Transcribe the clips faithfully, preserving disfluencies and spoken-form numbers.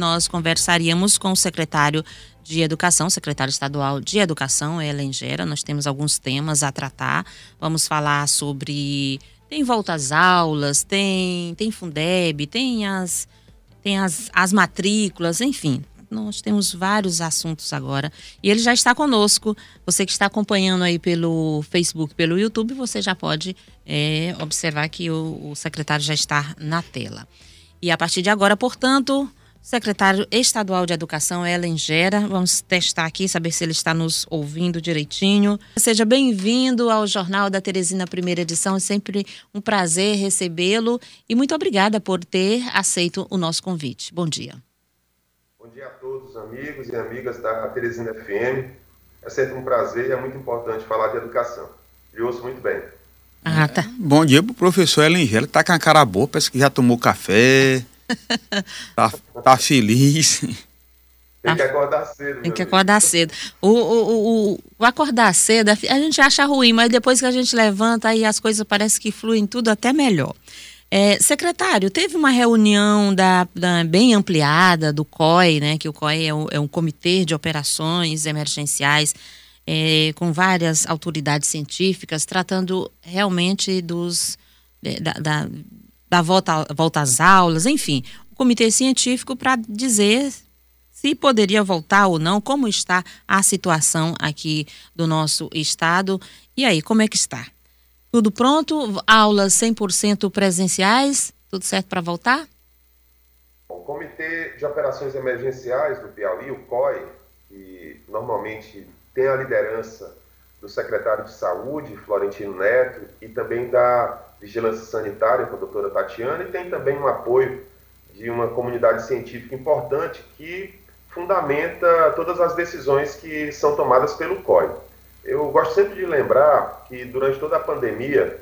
nós conversaríamos com o secretário de Educação, secretário estadual de Educação, Ellen Gera. Nós temos alguns temas a tratar. Vamos falar sobre... Tem volta às aulas, tem, tem Fundeb, tem, as, tem as, as matrículas, enfim. Nós temos vários assuntos agora. E ele já está conosco. Você que está acompanhando aí pelo Facebook, pelo YouTube, você já pode é, observar que o, o secretário já está na tela. E a partir de agora, portanto... Secretário Estadual de Educação, Ellen Gera. Vamos testar aqui, saber se ele está nos ouvindo direitinho. Seja bem-vindo ao Jornal da Terezinha, primeira edição. É sempre um prazer recebê-lo e muito obrigada por ter aceito o nosso convite. Bom dia. Bom dia a todos, amigos e amigas da Terezinha F M. É sempre um prazer e é muito importante falar de educação. Eu ouço muito bem. Ah, tá. É, bom dia para o professor Ellen Gera. Está com a cara boa, parece que já tomou café... Tá, tá feliz. Tem que acordar cedo. Tem que acordar cedo. O, o, o, o acordar cedo, a gente acha ruim, mas depois que a gente levanta, aí as coisas parecem que fluem tudo até melhor. É, secretário, teve uma reunião da, da, bem ampliada do C O E, né? Que o C O E é, o, é um comitê de operações emergenciais, é, com várias autoridades científicas, tratando realmente dos... Da, da, da volta, volta às aulas, enfim, o comitê científico para dizer se poderia voltar ou não, como está a situação aqui do nosso estado. E aí, como é que está? Tudo pronto? Aulas cem por cento presenciais? Tudo certo para voltar? Bom, o Comitê de Operações Emergenciais do Piauí, o C O E, que normalmente tem a liderança do secretário de Saúde, Florentino Neto, e também da Vigilância Sanitária, com a doutora Tatiana, e tem também um apoio de uma comunidade científica importante que fundamenta todas as decisões que são tomadas pelo C O E. Eu gosto sempre de lembrar que durante toda a pandemia,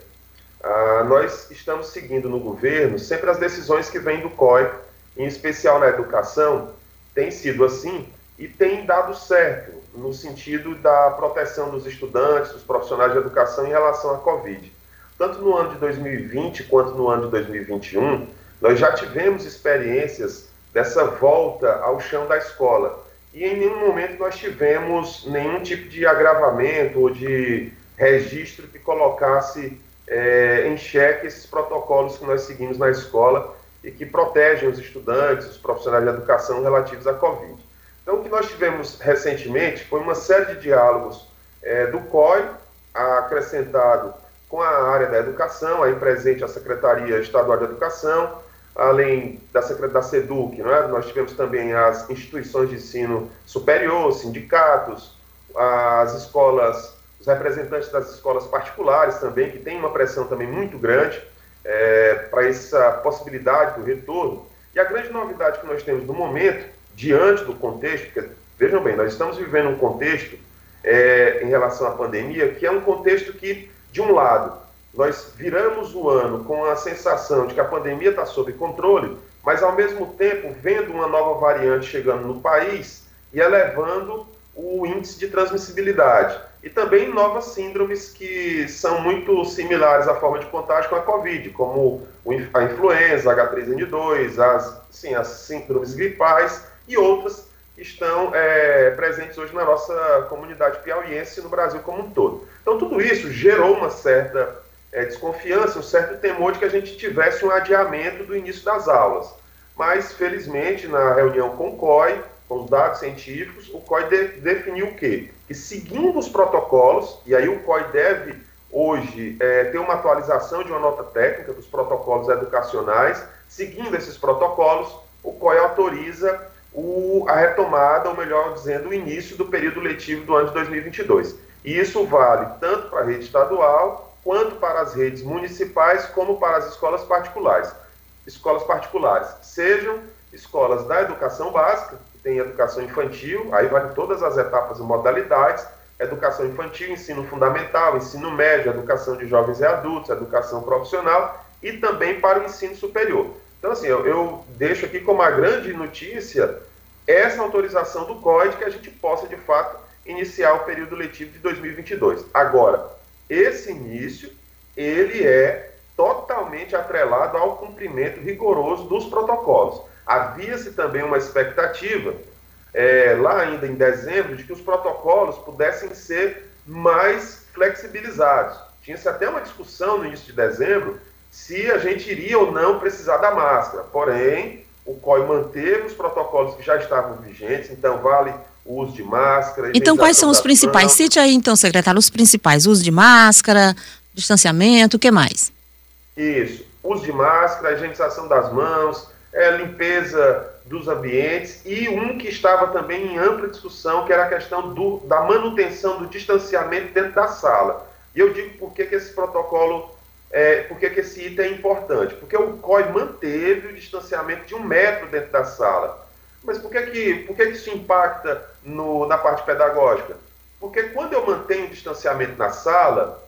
ah, nós estamos seguindo no governo sempre as decisões que vêm do C O E, em especial na educação, tem sido assim e tem dado certo no sentido da proteção dos estudantes, dos profissionais de educação em relação à Covid. Tanto no ano de dois mil e vinte quanto no ano de dois mil e vinte e um, nós já tivemos experiências dessa volta ao chão da escola. E em nenhum momento nós tivemos nenhum tipo de agravamento ou de registro que colocasse é, em xeque esses protocolos que nós seguimos na escola e que protegem os estudantes, os profissionais de educação relativos à Covid. Então, o que nós tivemos recentemente foi uma série de diálogos é, do C O E, acrescentado com a área da educação, aí presente a Secretaria Estadual de Educação, além da, da SEDUC, né? Nós tivemos também as instituições de ensino superior, sindicatos, as escolas, os representantes das escolas particulares também, que tem uma pressão também muito grande é, para essa possibilidade do retorno. E a grande novidade que nós temos no momento, diante do contexto, porque, vejam bem, nós estamos vivendo um contexto é, em relação à pandemia, que é um contexto que, de um lado, nós viramos o ano com a sensação de que a pandemia está sob controle, mas, ao mesmo tempo, vendo uma nova variante chegando no país e elevando o índice de transmissibilidade. E também novas síndromes que são muito similares à forma de contágio com a Covid, como a influenza, a H três N dois, as, sim, as síndromes gripais e outras que estão é, presentes hoje na nossa comunidade piauiense e no Brasil como um todo. Então, tudo isso gerou uma certa é, desconfiança, um certo temor de que a gente tivesse um adiamento do início das aulas. Mas, felizmente, na reunião com o C O E, com os dados científicos, o C O E de, definiu o quê? Que seguindo os protocolos, e aí o C O E deve hoje é, ter uma atualização de uma nota técnica dos protocolos educacionais, seguindo esses protocolos, o C O E autoriza O, a retomada, ou melhor dizendo, o início do período letivo do ano de dois mil e vinte e dois. E isso vale tanto para a rede estadual, quanto para as redes municipais, como para as escolas particulares. Escolas particulares, sejam escolas da educação básica, que tem educação infantil, aí vale todas as etapas e modalidades, educação infantil, ensino fundamental, ensino médio, educação de jovens e adultos, educação profissional, e também para o ensino superior. Então, assim, eu, eu deixo aqui como a grande notícia essa autorização do C O E que a gente possa, de fato, iniciar o período letivo de dois mil e vinte e dois. Agora, esse início, ele é totalmente atrelado ao cumprimento rigoroso dos protocolos. Havia-se também uma expectativa, é, lá ainda em dezembro, de que os protocolos pudessem ser mais flexibilizados. Tinha-se até uma discussão no início de dezembro se a gente iria ou não precisar da máscara. Porém, o C O E manteve os protocolos que já estavam vigentes, então vale o uso de máscara. Então, quais são os principais? Cite aí, então, secretário, os principais. Uso de máscara, distanciamento, o que mais? Isso, uso de máscara, higienização das mãos, é, limpeza dos ambientes, e um que estava também em ampla discussão, que era a questão do, da manutenção do distanciamento dentro da sala. E eu digo por que que esse protocolo, é, por que que esse item é importante. Porque o C O E manteve o distanciamento de um metro dentro da sala. Mas por que que, por que isso impacta no, na parte pedagógica? Porque quando eu mantenho o distanciamento na sala,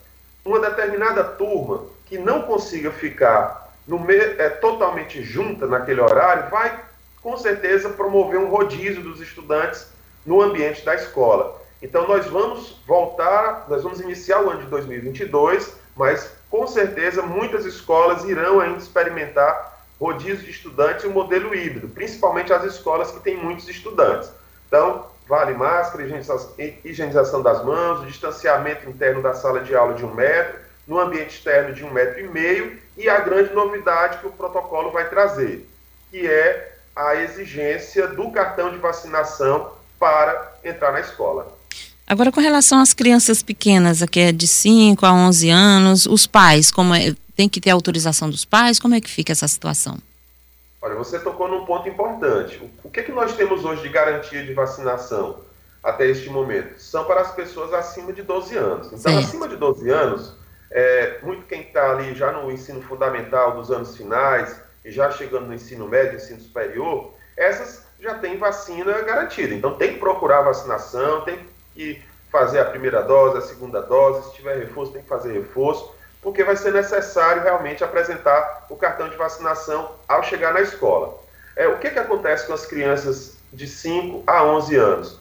uma determinada turma que não consiga ficar no me, é, totalmente junta naquele horário, vai com certeza promover um rodízio dos estudantes no ambiente da escola. Então nós vamos voltar, nós vamos iniciar o ano de dois mil e vinte e dois, mas com certeza muitas escolas irão ainda experimentar rodízio de estudantes e o modelo híbrido, principalmente as escolas que têm muitos estudantes. Então, vale máscara, higienização, higienização das mãos, o distanciamento interno da sala de aula de um metro, no ambiente externo de um metro e meio, e a grande novidade que o protocolo vai trazer, que é a exigência do cartão de vacinação para entrar na escola. Agora, com relação às crianças pequenas, que é de cinco a onze anos, os pais, como é, tem que ter autorização dos pais? Como é que fica essa situação? Olha, você tocou num ponto importante. O que é que nós temos hoje de garantia de vacinação até este momento? São para as pessoas acima de doze anos. Então, certo. Acima de doze anos, é, muito quem está ali já no ensino fundamental dos anos finais e já chegando no ensino médio, ensino superior, essas já têm vacina garantida. Então, tem que procurar vacinação, tem que e fazer a primeira dose, a segunda dose, se tiver reforço tem que fazer reforço, porque vai ser necessário realmente apresentar o cartão de vacinação ao chegar na escola. É, o que que acontece com as crianças de cinco a onze anos?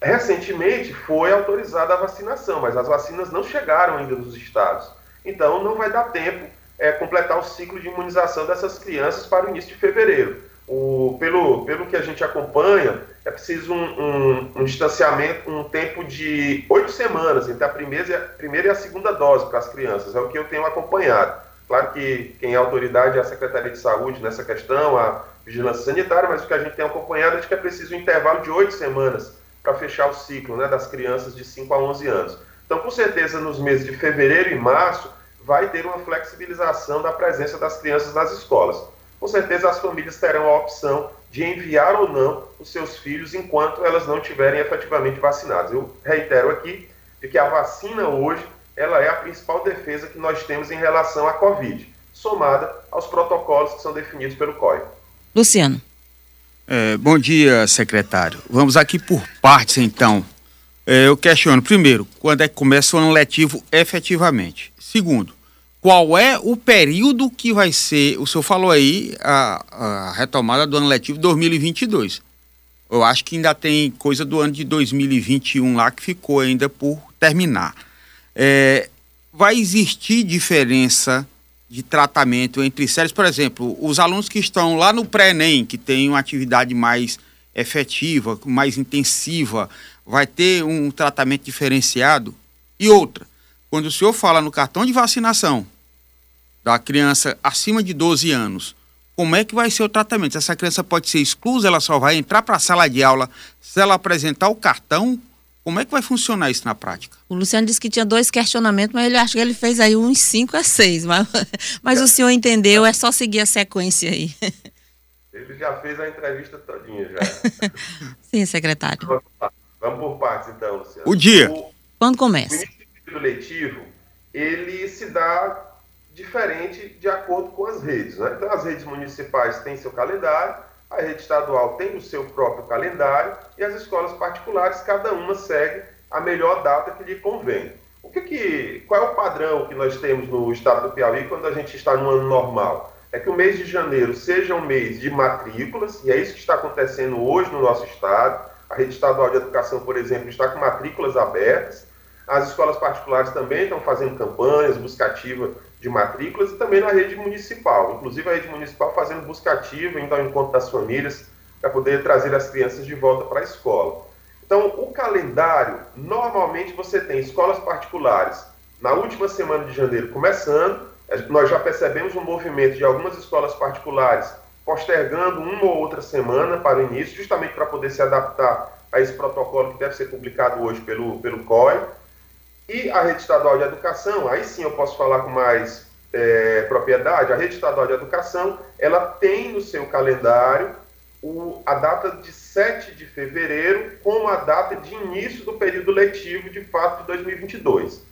Recentemente foi autorizada a vacinação, mas as vacinas não chegaram ainda nos estados, então não vai dar tempo é, completar o ciclo de imunização dessas crianças para o início de fevereiro. O, pelo, pelo que a gente acompanha, é preciso um, um, um distanciamento, um tempo de oito semanas entre a primeira, a primeira e a segunda dose para as crianças, é o que eu tenho acompanhado. Claro que quem é autoridade é a Secretaria de Saúde nessa questão, a Vigilância Sanitária, mas o que a gente tem acompanhado é que é preciso um intervalo de oito semanas para fechar o ciclo, né, das crianças de cinco a onze anos. Então, com certeza, nos meses de fevereiro e março, vai ter uma flexibilização da presença das crianças nas escolas. Com certeza as famílias terão a opção de enviar ou não os seus filhos enquanto elas não tiverem efetivamente vacinadas. Eu reitero aqui de que a vacina hoje ela é a principal defesa que nós temos em relação à Covid, somada aos protocolos que são definidos pelo C O E. Luciano. É, bom dia, secretário. Vamos aqui por partes, então. É, eu questiono, primeiro, quando é que começa o ano letivo efetivamente? Segundo, qual é o período que vai ser, o senhor falou aí, a, a retomada do ano letivo dois mil e vinte e dois. Eu acho que ainda tem coisa do ano de dois mil e vinte e um lá que ficou ainda por terminar. É, vai existir diferença de tratamento entre séries? Por exemplo, os alunos que estão lá no pré-ENEM, que tem uma atividade mais efetiva, mais intensiva, vai ter um tratamento diferenciado? E outra, quando o senhor fala no cartão de vacinação da criança acima de doze anos, como é que vai ser o tratamento? Se essa criança pode ser exclusa, ela só vai entrar para a sala de aula se ela apresentar o cartão? Como é que vai funcionar isso na prática? O Luciano disse que tinha dois questionamentos, mas ele acha que ele fez aí uns cinco a seis. Mas, mas é. O senhor entendeu, é só seguir a sequência aí. Ele já fez a entrevista todinha, já. Sim, secretário. Vamos, vamos por partes, então, Luciano. O dia. O... Quando começa? O letivo, ele se dá diferente de acordo com as redes, né? Então, as redes municipais têm seu calendário, a rede estadual tem o seu próprio calendário e as escolas particulares, cada uma segue a melhor data que lhe convém. O que que, qual é o padrão que nós temos no estado do Piauí quando a gente está no ano normal? É que o mês de janeiro seja um mês de matrículas, e é isso que está acontecendo hoje no nosso estado. A rede estadual de educação, por exemplo, está com matrículas abertas. As escolas particulares também estão fazendo campanhas, busca ativa de matrículas e também na rede municipal. Inclusive a rede municipal fazendo busca ativa, indo ao encontro das famílias para poder trazer as crianças de volta para a escola. Então, o calendário, normalmente você tem escolas particulares na última semana de janeiro começando. Nós já percebemos um movimento de algumas escolas particulares postergando uma ou outra semana para o início, justamente para poder se adaptar a esse protocolo que deve ser publicado hoje pelo, pelo C O E. E a rede estadual de educação, aí sim eu posso falar com mais é, propriedade, a rede estadual de educação, ela tem no seu calendário o, a data de sete de fevereiro como a data de início do período letivo, de fato, de dois mil e vinte e dois.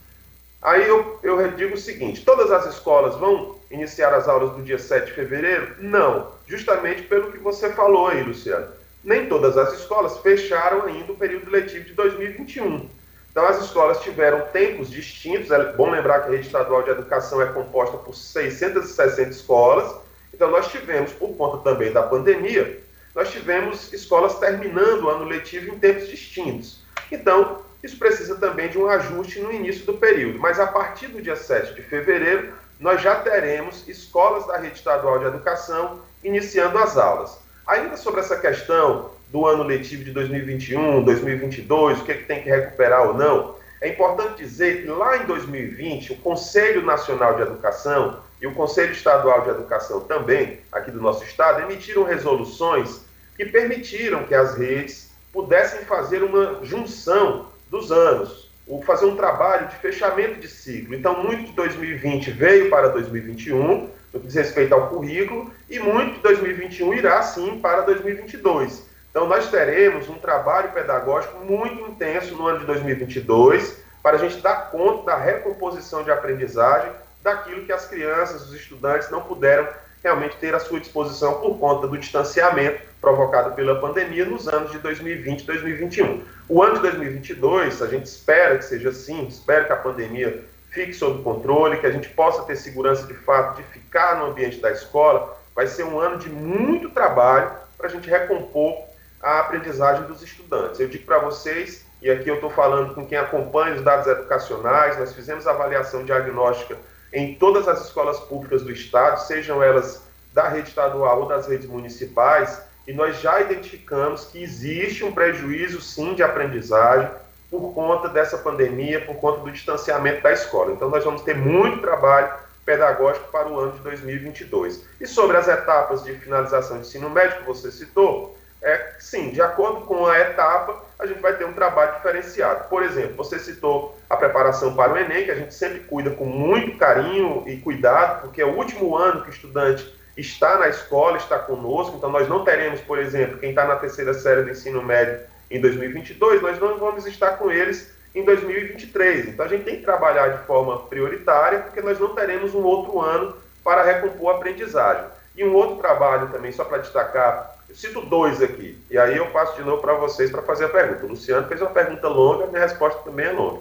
Aí eu, eu digo o seguinte, todas as escolas vão iniciar as aulas do dia sete de fevereiro? Não, justamente pelo que você falou aí, Luciano. Nem todas as escolas fecharam ainda o período letivo de dois mil e vinte e um. Então as escolas tiveram tempos distintos, é bom lembrar que a rede estadual de educação é composta por seiscentas e sessenta escolas, então nós tivemos, por conta também da pandemia, nós tivemos escolas terminando o ano letivo em tempos distintos. Então, isso precisa também de um ajuste no início do período, mas a partir do dia sete de fevereiro, nós já teremos escolas da rede estadual de educação iniciando as aulas. Ainda sobre essa questão do ano letivo de dois mil e vinte e um, dois mil e vinte e dois, o que, é que tem que recuperar ou não, é importante dizer que lá em dois mil e vinte, o Conselho Nacional de Educação e o Conselho Estadual de Educação também, aqui do nosso estado, emitiram resoluções que permitiram que as redes pudessem fazer uma junção dos anos, ou fazer um trabalho de fechamento de ciclo. Então, muito de dois mil e vinte veio para dois mil e vinte e um, no que diz respeito ao currículo, e muito de dois mil e vinte e um irá, sim, para dois mil e vinte e dois. Então, nós teremos um trabalho pedagógico muito intenso no ano de dois mil e vinte e dois, para a gente dar conta da recomposição de aprendizagem daquilo que as crianças, os estudantes, não puderam realmente ter à sua disposição por conta do distanciamento provocado pela pandemia nos anos de dois mil e vinte e dois mil e vinte e um. O ano de dois mil e vinte e dois, a gente espera que seja assim, espera que a pandemia fique sob controle, que a gente possa ter segurança de fato de ficar no ambiente da escola. Vai ser um ano de muito trabalho para a gente recompor a aprendizagem dos estudantes. Eu digo para vocês, e aqui eu estou falando com quem acompanha os dados educacionais, nós fizemos avaliação diagnóstica em todas as escolas públicas do estado, sejam elas da rede estadual ou das redes municipais, e nós já identificamos que existe um prejuízo, sim, de aprendizagem por conta dessa pandemia, por conta do distanciamento da escola. Então, nós vamos ter muito trabalho pedagógico para o ano de dois mil e vinte e dois. E sobre as etapas de finalização de ensino médio que você citou, É, sim, de acordo com a etapa, a gente vai ter um trabalho diferenciado. Por exemplo, você citou a preparação para o Enem, que a gente sempre cuida com muito carinho e cuidado, porque é o último ano que o estudante está na escola, está conosco, então nós não teremos, por exemplo, quem está na terceira série do ensino médio em dois mil e vinte e dois, nós não vamos estar com eles em dois mil e vinte e três. Então a gente tem que trabalhar de forma prioritária, porque nós não teremos um outro ano para recompor a aprendizagem. E um outro trabalho também, só para destacar, eu cito dois aqui, e aí eu passo de novo para vocês para fazer a pergunta. O Luciano fez uma pergunta longa, a minha resposta também é longa.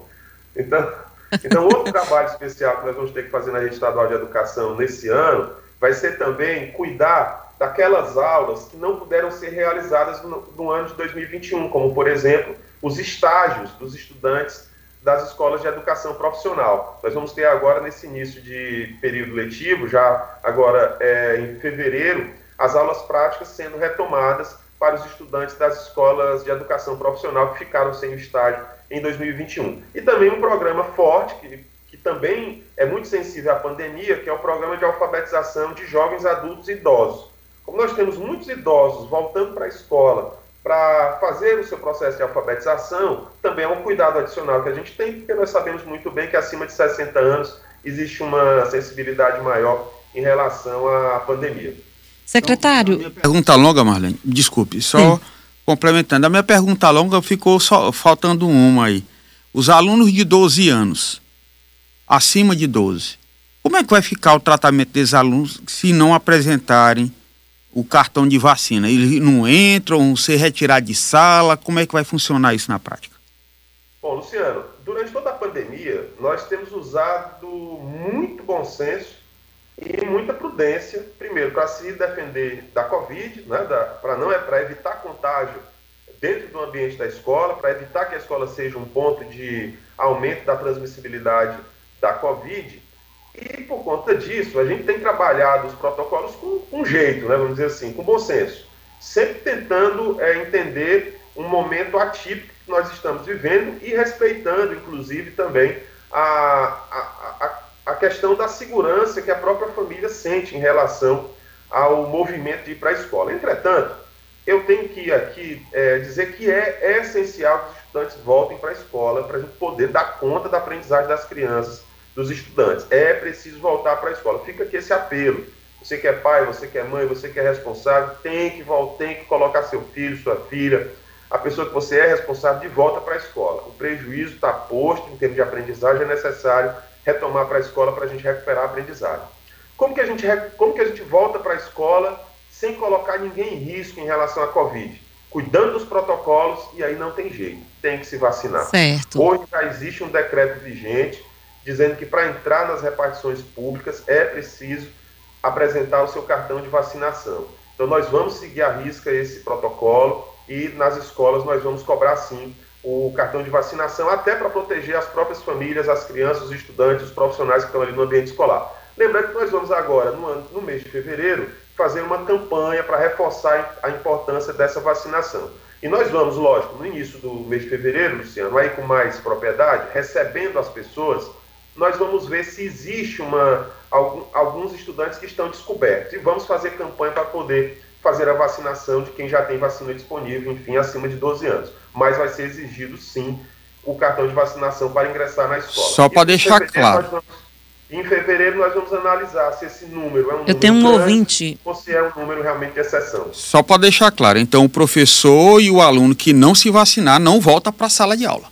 Então, então outro trabalho especial que nós vamos ter que fazer na Rede Estadual de Educação nesse ano vai ser também cuidar daquelas aulas que não puderam ser realizadas no, no ano de dois mil e vinte e um, como, por exemplo, os estágios dos estudantes das escolas de educação profissional. Nós vamos ter agora, nesse início de período letivo, já agora é, em fevereiro, as aulas práticas sendo retomadas para os estudantes das escolas de educação profissional que ficaram sem o estágio em dois mil e vinte e um. E também um programa forte, que, que também é muito sensível à pandemia, que é o programa de alfabetização de jovens, adultos e idosos. Como nós temos muitos idosos voltando para a escola para fazer o seu processo de alfabetização, também é um cuidado adicional que a gente tem, porque nós sabemos muito bem que acima de sessenta anos existe uma sensibilidade maior em relação à pandemia. Secretário... Então, pergunta longa, Marlene, desculpe, só Sim. complementando. A minha pergunta longa ficou só faltando uma aí. Os alunos de doze anos, acima de doze, como é que vai ficar o tratamento desses alunos se não apresentarem o cartão de vacina? Eles não entram, vão ser retirados de sala, como é que vai funcionar isso na prática? Bom, Luciano, durante toda a pandemia, nós temos usado muito bom senso e muita prudência, primeiro, para se defender da Covid, né, para não é para evitar contágio dentro do ambiente da escola, para evitar que a escola seja um ponto de aumento da transmissibilidade da Covid, E por conta disso, a gente tem trabalhado os protocolos com, com jeito, né, vamos dizer assim, com bom senso. Sempre tentando é, entender um momento atípico que nós estamos vivendo e respeitando, inclusive, também a, a, a, a questão da segurança que a própria família sente em relação ao movimento de ir para a escola. Entretanto, eu tenho que aqui é, dizer que é, é essencial que os estudantes voltem para a escola para a gente poder dar conta da aprendizagem das crianças, dos estudantes. É preciso voltar para a escola. Fica aqui esse apelo. Você que é pai, você que é mãe, você que é responsável, tem que voltar, tem que colocar seu filho, sua filha, a pessoa que você é responsável, de volta para a escola. O prejuízo está posto em termos de aprendizagem, é necessário retomar para a escola para a gente recuperar a aprendizagem. Como que a gente, como que a gente volta para a escola sem colocar ninguém em risco em relação à Covid? Cuidando dos protocolos, e aí não tem jeito, tem que se vacinar. Certo. Hoje já existe um decreto vigente dizendo que para entrar nas repartições públicas é preciso apresentar o seu cartão de vacinação. Então nós vamos seguir à risca esse protocolo e nas escolas nós vamos cobrar sim o cartão de vacinação, até para proteger as próprias famílias, as crianças, os estudantes, os profissionais que estão ali no ambiente escolar. Lembrando que nós vamos agora, no, ano, no mês de fevereiro, fazer uma campanha para reforçar a importância dessa vacinação. E nós vamos, lógico, no início do mês de fevereiro, Luciano, aí com mais propriedade, recebendo as pessoas, nós vamos ver se existe uma, algum, alguns estudantes que estão descobertos. E vamos fazer campanha para poder fazer a vacinação de quem já tem vacina disponível, enfim, acima de doze anos. Mas vai ser exigido, sim, o cartão de vacinação para ingressar na escola. Só para deixar claro. Em fevereiro nós vamos analisar se esse número é um número Eu tenho um grande, ouvinte. ou se é um número realmente de exceção. Só para deixar claro, então o professor e o aluno que não se vacinar não volta para a sala de aula.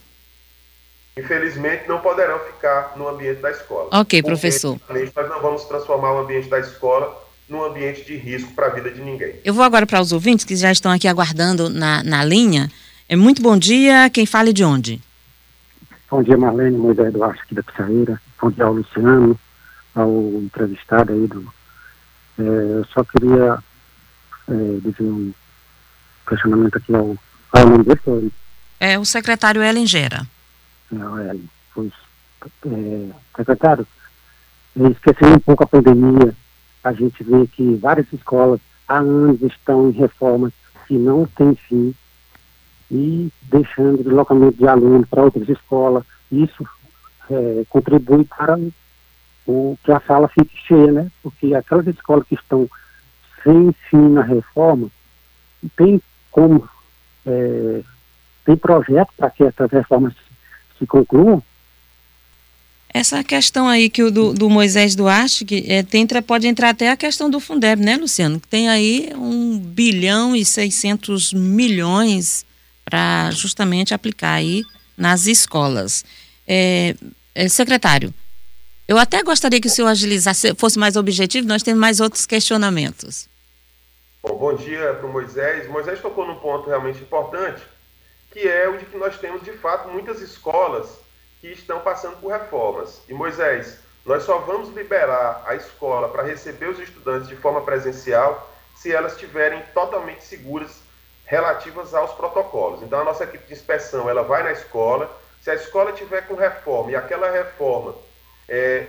Infelizmente não poderão ficar no ambiente da escola. Ok, professor. Nós não vamos transformar o ambiente da escola num ambiente de risco para a vida de ninguém. Eu vou agora para os ouvintes que já estão aqui aguardando na, na linha. É muito bom dia, quem fala e de onde? Bom dia, Marlene, Moisés Eduardo aqui da Pisaeira. Bom dia ao Luciano, ao entrevistado aí do... É, eu só queria é, dizer um questionamento aqui ao... ao nome dele, é o secretário Ellen Gera. É, pois, é, secretário, esquecendo um pouco a pandemia, a gente vê que várias escolas há anos estão em reformas que não têm fim, e deixando deslocamento de alunos para outras escolas. Isso é, contribui para o, que a sala fique cheia, né? Porque aquelas escolas que estão sem fim na reforma, tem como, é, tem projeto para que essas reformas se concluam? Essa questão aí que o do, do Moisés Duarte, que é, tem, pode entrar até a questão do Fundeb, né, Luciano? Que tem aí um bilhão e seiscentos milhões... para justamente aplicar aí nas escolas. É, é, secretário, eu até gostaria que o senhor agilizasse, fosse mais objetivo, nós temos mais outros questionamentos. Bom, bom dia para o Moisés. Moisés tocou num ponto realmente importante, que é o de que nós temos, de fato, muitas escolas que estão passando por reformas. E, Moisés, nós só vamos liberar a escola para receber os estudantes de forma presencial se elas estiverem totalmente seguras relativas aos protocolos. Então a nossa equipe de inspeção, ela vai na escola, se a escola tiver com reforma e aquela reforma é,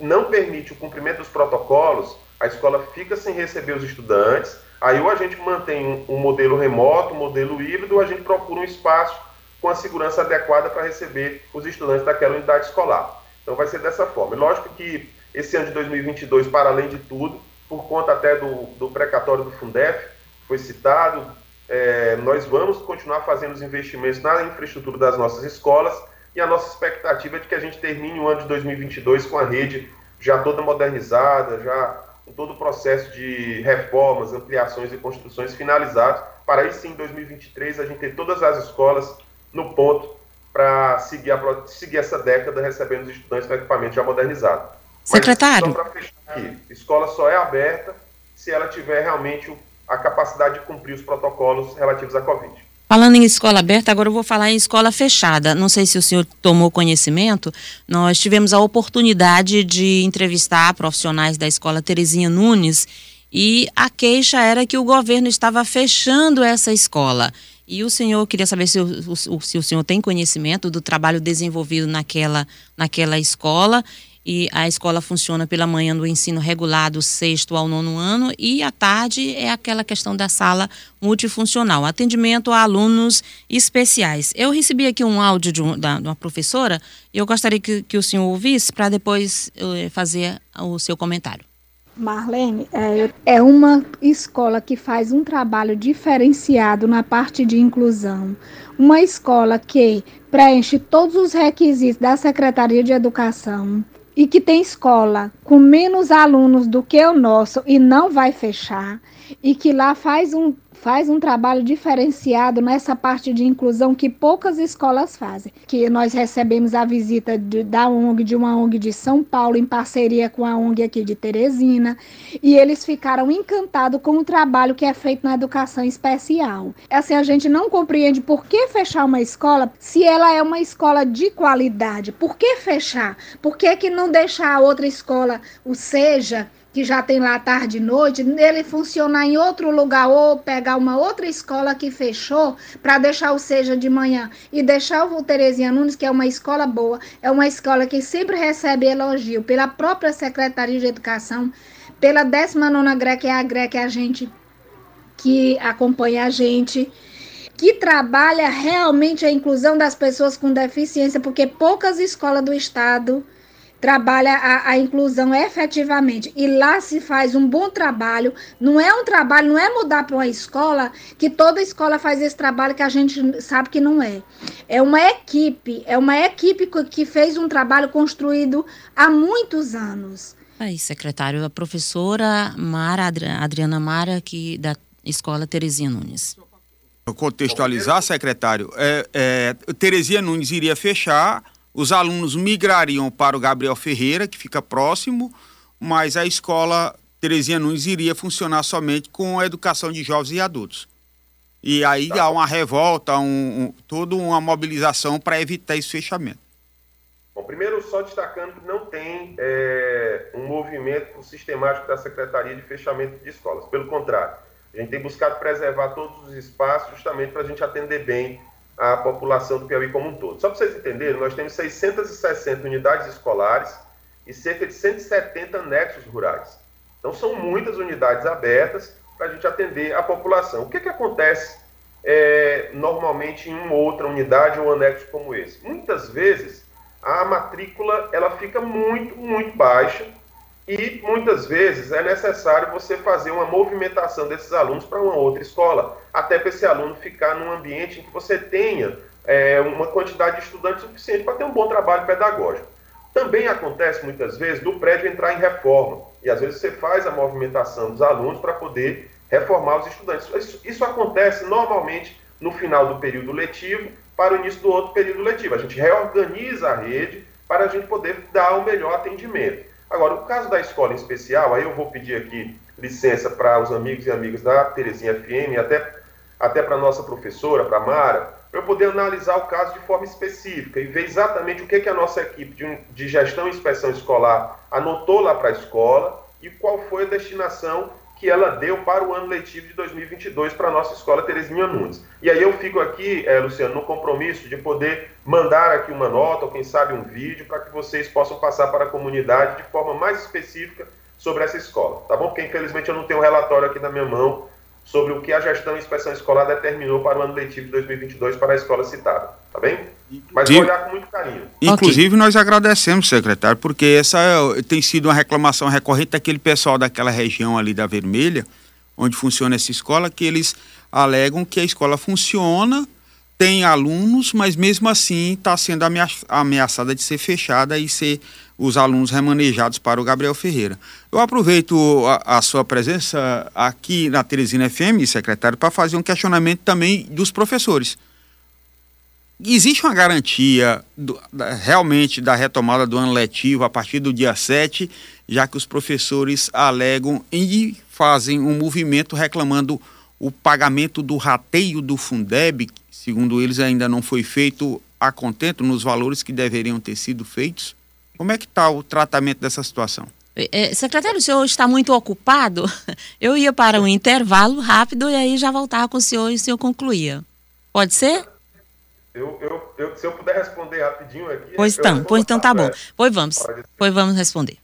não permite o cumprimento dos protocolos, a escola fica sem receber os estudantes. Aí ou a gente mantém um, um modelo remoto, um modelo híbrido, ou a gente procura um espaço com a segurança adequada para receber os estudantes daquela unidade escolar. Então vai ser dessa forma. E lógico que esse ano de dois mil e vinte e dois, para além de tudo, por conta até do, do precatório do Fundeb, foi citado, É, nós vamos continuar fazendo os investimentos na infraestrutura das nossas escolas, e a nossa expectativa é de que a gente termine o ano de dois mil e vinte e dois com a rede já toda modernizada, já com todo o processo de reformas, ampliações e construções finalizados, para aí sim, em dois mil e vinte e três, a gente ter todas as escolas no ponto para seguir, a, seguir essa década recebendo os estudantes com equipamento já modernizado. Secretário. Mas só para fechar aqui, escola só é aberta se ela tiver realmente o a capacidade de cumprir os protocolos relativos à Covid. Falando em escola aberta, agora eu vou falar em escola fechada. Não sei se o senhor tomou conhecimento, nós tivemos a oportunidade de entrevistar profissionais da escola Terezinha Nunes, e a queixa era que o governo estava fechando essa escola. E o senhor, queria saber se o, se o senhor tem conhecimento do trabalho desenvolvido naquela, naquela escola, e a escola funciona pela manhã no ensino regular do sexto ao nono ano, e à tarde é aquela questão da sala multifuncional, atendimento a alunos especiais. Eu recebi aqui um áudio de, um, da, de uma professora, e eu gostaria que, que o senhor ouvisse para depois uh, fazer o seu comentário. Marlene, é, é uma escola que faz um trabalho diferenciado na parte de inclusão. Uma escola que preenche todos os requisitos da Secretaria de Educação e que tem escola com menos alunos do que o nosso e não vai fechar, e que lá faz um, faz um trabalho diferenciado nessa parte de inclusão que poucas escolas fazem. Que nós recebemos a visita de, da ONG, de uma ONG de São Paulo, em parceria com a ONG aqui de Teresina, e eles ficaram encantados com o trabalho que é feito na educação especial. Assim, a gente não compreende por que fechar uma escola se ela é uma escola de qualidade. Por que fechar? Por que, que não deixar a outra escola, ou seja, que já tem lá tarde e noite, ele funcionar em outro lugar, ou pegar uma outra escola que fechou para deixar o seja de manhã, e deixar o Terezinha Nunes, que é uma escola boa, é uma escola que sempre recebe elogio pela própria Secretaria de Educação, pela décima nona GREC, é a GREC a gente que acompanha a gente, que trabalha realmente a inclusão das pessoas com deficiência, porque poucas escolas do Estado trabalha a, a inclusão efetivamente, e lá se faz um bom trabalho. Não é um trabalho, não é mudar para uma escola, que toda escola faz esse trabalho, que a gente sabe que não é. É uma equipe, é uma equipe que fez um trabalho construído há muitos anos. Aí, secretário, a professora Mara, Adriana Mara, que da escola Terezinha Nunes. Contextualizar, secretário, é, é, Terezinha Nunes iria fechar. Os alunos migrariam para o Gabriel Ferreira, que fica próximo, mas a escola Terezinha Nunes iria funcionar somente com a educação de jovens e adultos. E aí tá, há uma revolta, um, um, toda uma mobilização para evitar esse fechamento. Bom, primeiro, só destacando que não tem é, um movimento sistemático da Secretaria de fechamento de escolas. Pelo contrário, a gente tem buscado preservar todos os espaços justamente para a gente atender bem a população do Piauí como um todo. Só para vocês entenderem, nós temos seiscentas e sessenta unidades escolares e cerca de cento e setenta anexos rurais. Então, são muitas unidades abertas para a gente atender a população. O que, que acontece é, normalmente em uma outra unidade ou anexo como esse? Muitas vezes, a matrícula ela fica muito, muito baixa e, muitas vezes, é necessário você fazer uma movimentação desses alunos para uma outra escola, até para esse aluno ficar num ambiente em que você tenha é, uma quantidade de estudantes suficiente para ter um bom trabalho pedagógico. Também acontece, muitas vezes, do prédio entrar em reforma, e às vezes você faz a movimentação dos alunos para poder reformar os estudantes. Isso, isso acontece normalmente no final do período letivo para o início do outro período letivo. A gente reorganiza a rede para a gente poder dar o melhor atendimento. Agora, o caso da escola em especial, aí eu vou pedir aqui licença para os amigos e amigas da Terezinha F M, até, até para a nossa professora, para a Mara, para eu poder analisar o caso de forma específica e ver exatamente o que, que a nossa equipe de, de gestão e inspeção escolar anotou lá para a escola e qual foi a destinação que ela deu para o ano letivo de dois mil e vinte e dois para a nossa escola Terezinha Nunes. E aí eu fico aqui, é, Luciano, no compromisso de poder mandar aqui uma nota, ou quem sabe um vídeo, para que vocês possam passar para a comunidade de forma mais específica sobre essa escola, tá bom? Porque infelizmente eu não tenho um relatório aqui na minha mão sobre o que a gestão e inspeção escolar determinou para o ano letivo de dois mil e vinte e dois para a escola citada, tá bem? Mas vou olhar com muito carinho. Inclusive, okay, nós agradecemos, secretário, porque essa tem sido uma reclamação recorrente daquele pessoal daquela região ali da Vermelha, onde funciona essa escola, que eles alegam que a escola funciona, tem alunos, mas mesmo assim está sendo ameaçada de ser fechada e ser os alunos remanejados para o Gabriel Ferreira. Eu aproveito a, a sua presença aqui na Terezinha F M, secretário, para fazer um questionamento também dos professores. Existe uma garantia do, da, realmente da retomada do ano letivo a partir do dia sete, já que os professores alegam e fazem um movimento reclamando o pagamento do rateio do Fundeb, que, segundo eles, ainda não foi feito a contento nos valores que deveriam ter sido feitos? Como é que está o tratamento dessa situação? É, secretário, o senhor está muito ocupado. Eu ia para um intervalo rápido e aí já voltava com o senhor e o senhor concluía. Pode ser? Eu, eu eu, se eu puder responder rapidinho aqui... Pois então, pois então tá bom. Pois vamos, pois vamos responder.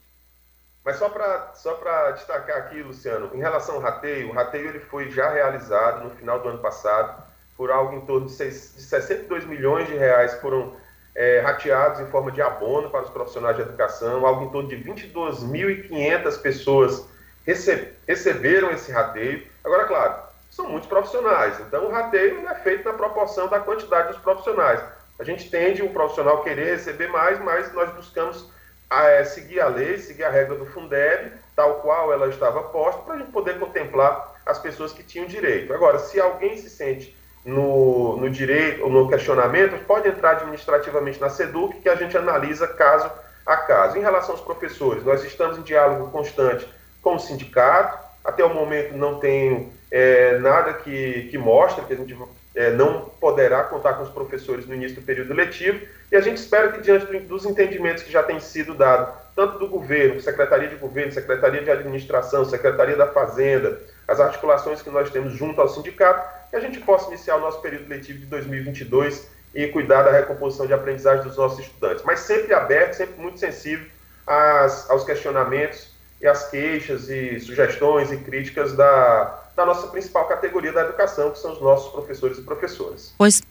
Mas só para só para destacar aqui, Luciano, em relação ao rateio, o rateio ele foi já realizado no final do ano passado, por algo em torno de, seis, de sessenta e dois milhões de reais foram é, rateados em forma de abono para os profissionais de educação, algo em torno de vinte e duas mil e quinhentas pessoas rece, receberam esse rateio. Agora, claro, são muitos profissionais, então o rateio não é feito na proporção da quantidade dos profissionais. A gente tende o profissional querer receber mais, mas nós buscamos A seguir a lei, seguir a regra do Fundeb, tal qual ela estava posta, para a gente poder contemplar as pessoas que tinham direito. Agora, se alguém se sente no, no direito ou no questionamento, pode entrar administrativamente na SEDUC, que a gente analisa caso a caso. Em relação aos professores, nós estamos em diálogo constante com o sindicato. Até o momento não tem é, nada que, que mostre que a gente é, não poderá contar com os professores no início do período letivo, e a gente espera que, diante do, dos entendimentos que já têm sido dados, tanto do governo, Secretaria de Governo, Secretaria de Administração, Secretaria da Fazenda, as articulações que nós temos junto ao sindicato, que a gente possa iniciar o nosso período letivo de dois mil e vinte e dois e cuidar da recomposição de aprendizagem dos nossos estudantes, mas sempre aberto, sempre muito sensível às, aos questionamentos e às queixas e sugestões e críticas da... da nossa principal categoria da educação, que são os nossos professores e professoras. Pois,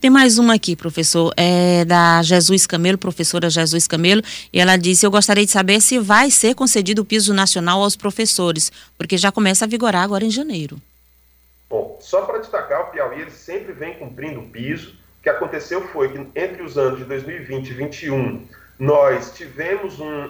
tem mais uma aqui, professor, é da Jesus Camelo, professora Jesus Camelo, e ela disse: eu gostaria de saber se vai ser concedido o piso nacional aos professores, porque já começa a vigorar agora em janeiro. Bom, só para destacar, o Piauí ele sempre vem cumprindo o piso. O que aconteceu foi que entre os anos de dois mil e vinte e dois mil e vinte e um, nós tivemos um,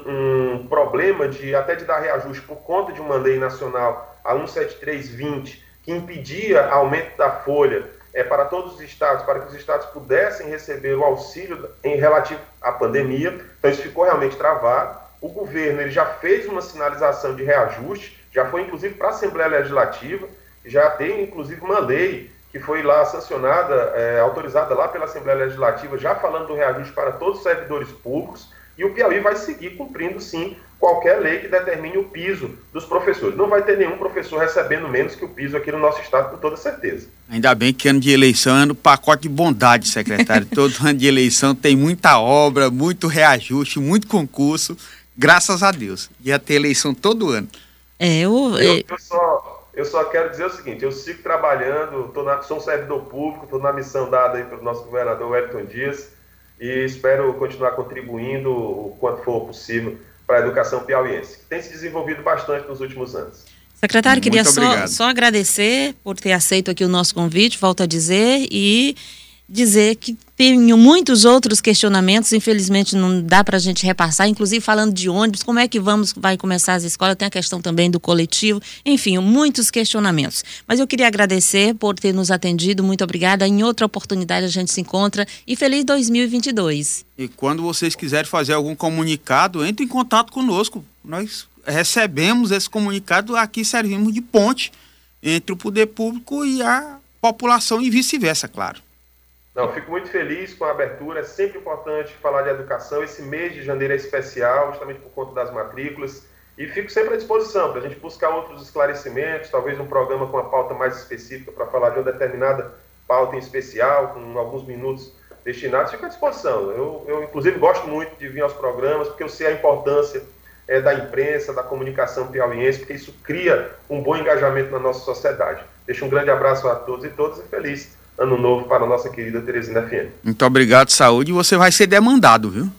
um problema de até de dar reajuste por conta de uma lei nacional, a cento e setenta e três vinte, que impedia aumento da folha é, para todos os estados, para que os estados pudessem receber o auxílio em relativo à pandemia. Então, isso ficou realmente travado. O governo ele já fez uma sinalização de reajuste, já foi, inclusive, para a Assembleia Legislativa, já tem, inclusive, uma lei que foi lá sancionada, é, autorizada lá pela Assembleia Legislativa, já falando do reajuste para todos os servidores públicos, e o Piauí vai seguir cumprindo, sim, qualquer lei que determine o piso dos professores. Não vai ter nenhum professor recebendo menos que o piso aqui no nosso estado, com toda certeza. Ainda bem que ano de eleição é ano pacote de bondade, secretário. Todo ano de eleição tem muita obra, muito reajuste, muito concurso, graças a Deus. Ia ter eleição todo ano. É, eu... Eu, eu, só, eu só quero dizer o seguinte, eu sigo trabalhando, tô na, sou um servidor público, estou na missão dada aí pelo nosso governador Wellington Dias, e espero continuar contribuindo o quanto for possível para a educação piauiense, que tem se desenvolvido bastante nos últimos anos. Secretário, queria só, só agradecer por ter aceito aqui o nosso convite, volto a dizer, e dizer que tem muitos outros questionamentos, infelizmente não dá para a gente repassar, inclusive falando de ônibus, como é que vamos, vai começar as escolas, tem a questão também do coletivo, enfim, muitos questionamentos. Mas eu queria agradecer por ter nos atendido, muito obrigada, em outra oportunidade a gente se encontra, e feliz dois mil e vinte e dois. E quando vocês quiserem fazer algum comunicado, entre em contato conosco, nós recebemos esse comunicado, aqui servimos de ponte entre o poder público e a população e vice-versa, claro. Não, fico muito feliz com a abertura, é sempre importante falar de educação, esse mês de janeiro é especial, justamente por conta das matrículas, e fico sempre à disposição para a gente buscar outros esclarecimentos, talvez um programa com uma pauta mais específica para falar de uma determinada pauta em especial, com alguns minutos destinados, fico à disposição. Eu, eu inclusive, gosto muito de vir aos programas, porque eu sei a importância é, da imprensa, da comunicação piauiense, porque isso cria um bom engajamento na nossa sociedade. Deixo um grande abraço a todos e todas e feliz ano novo para a nossa querida Terezinha Nunes. Muito obrigado, saúde. Você vai ser demandado, viu?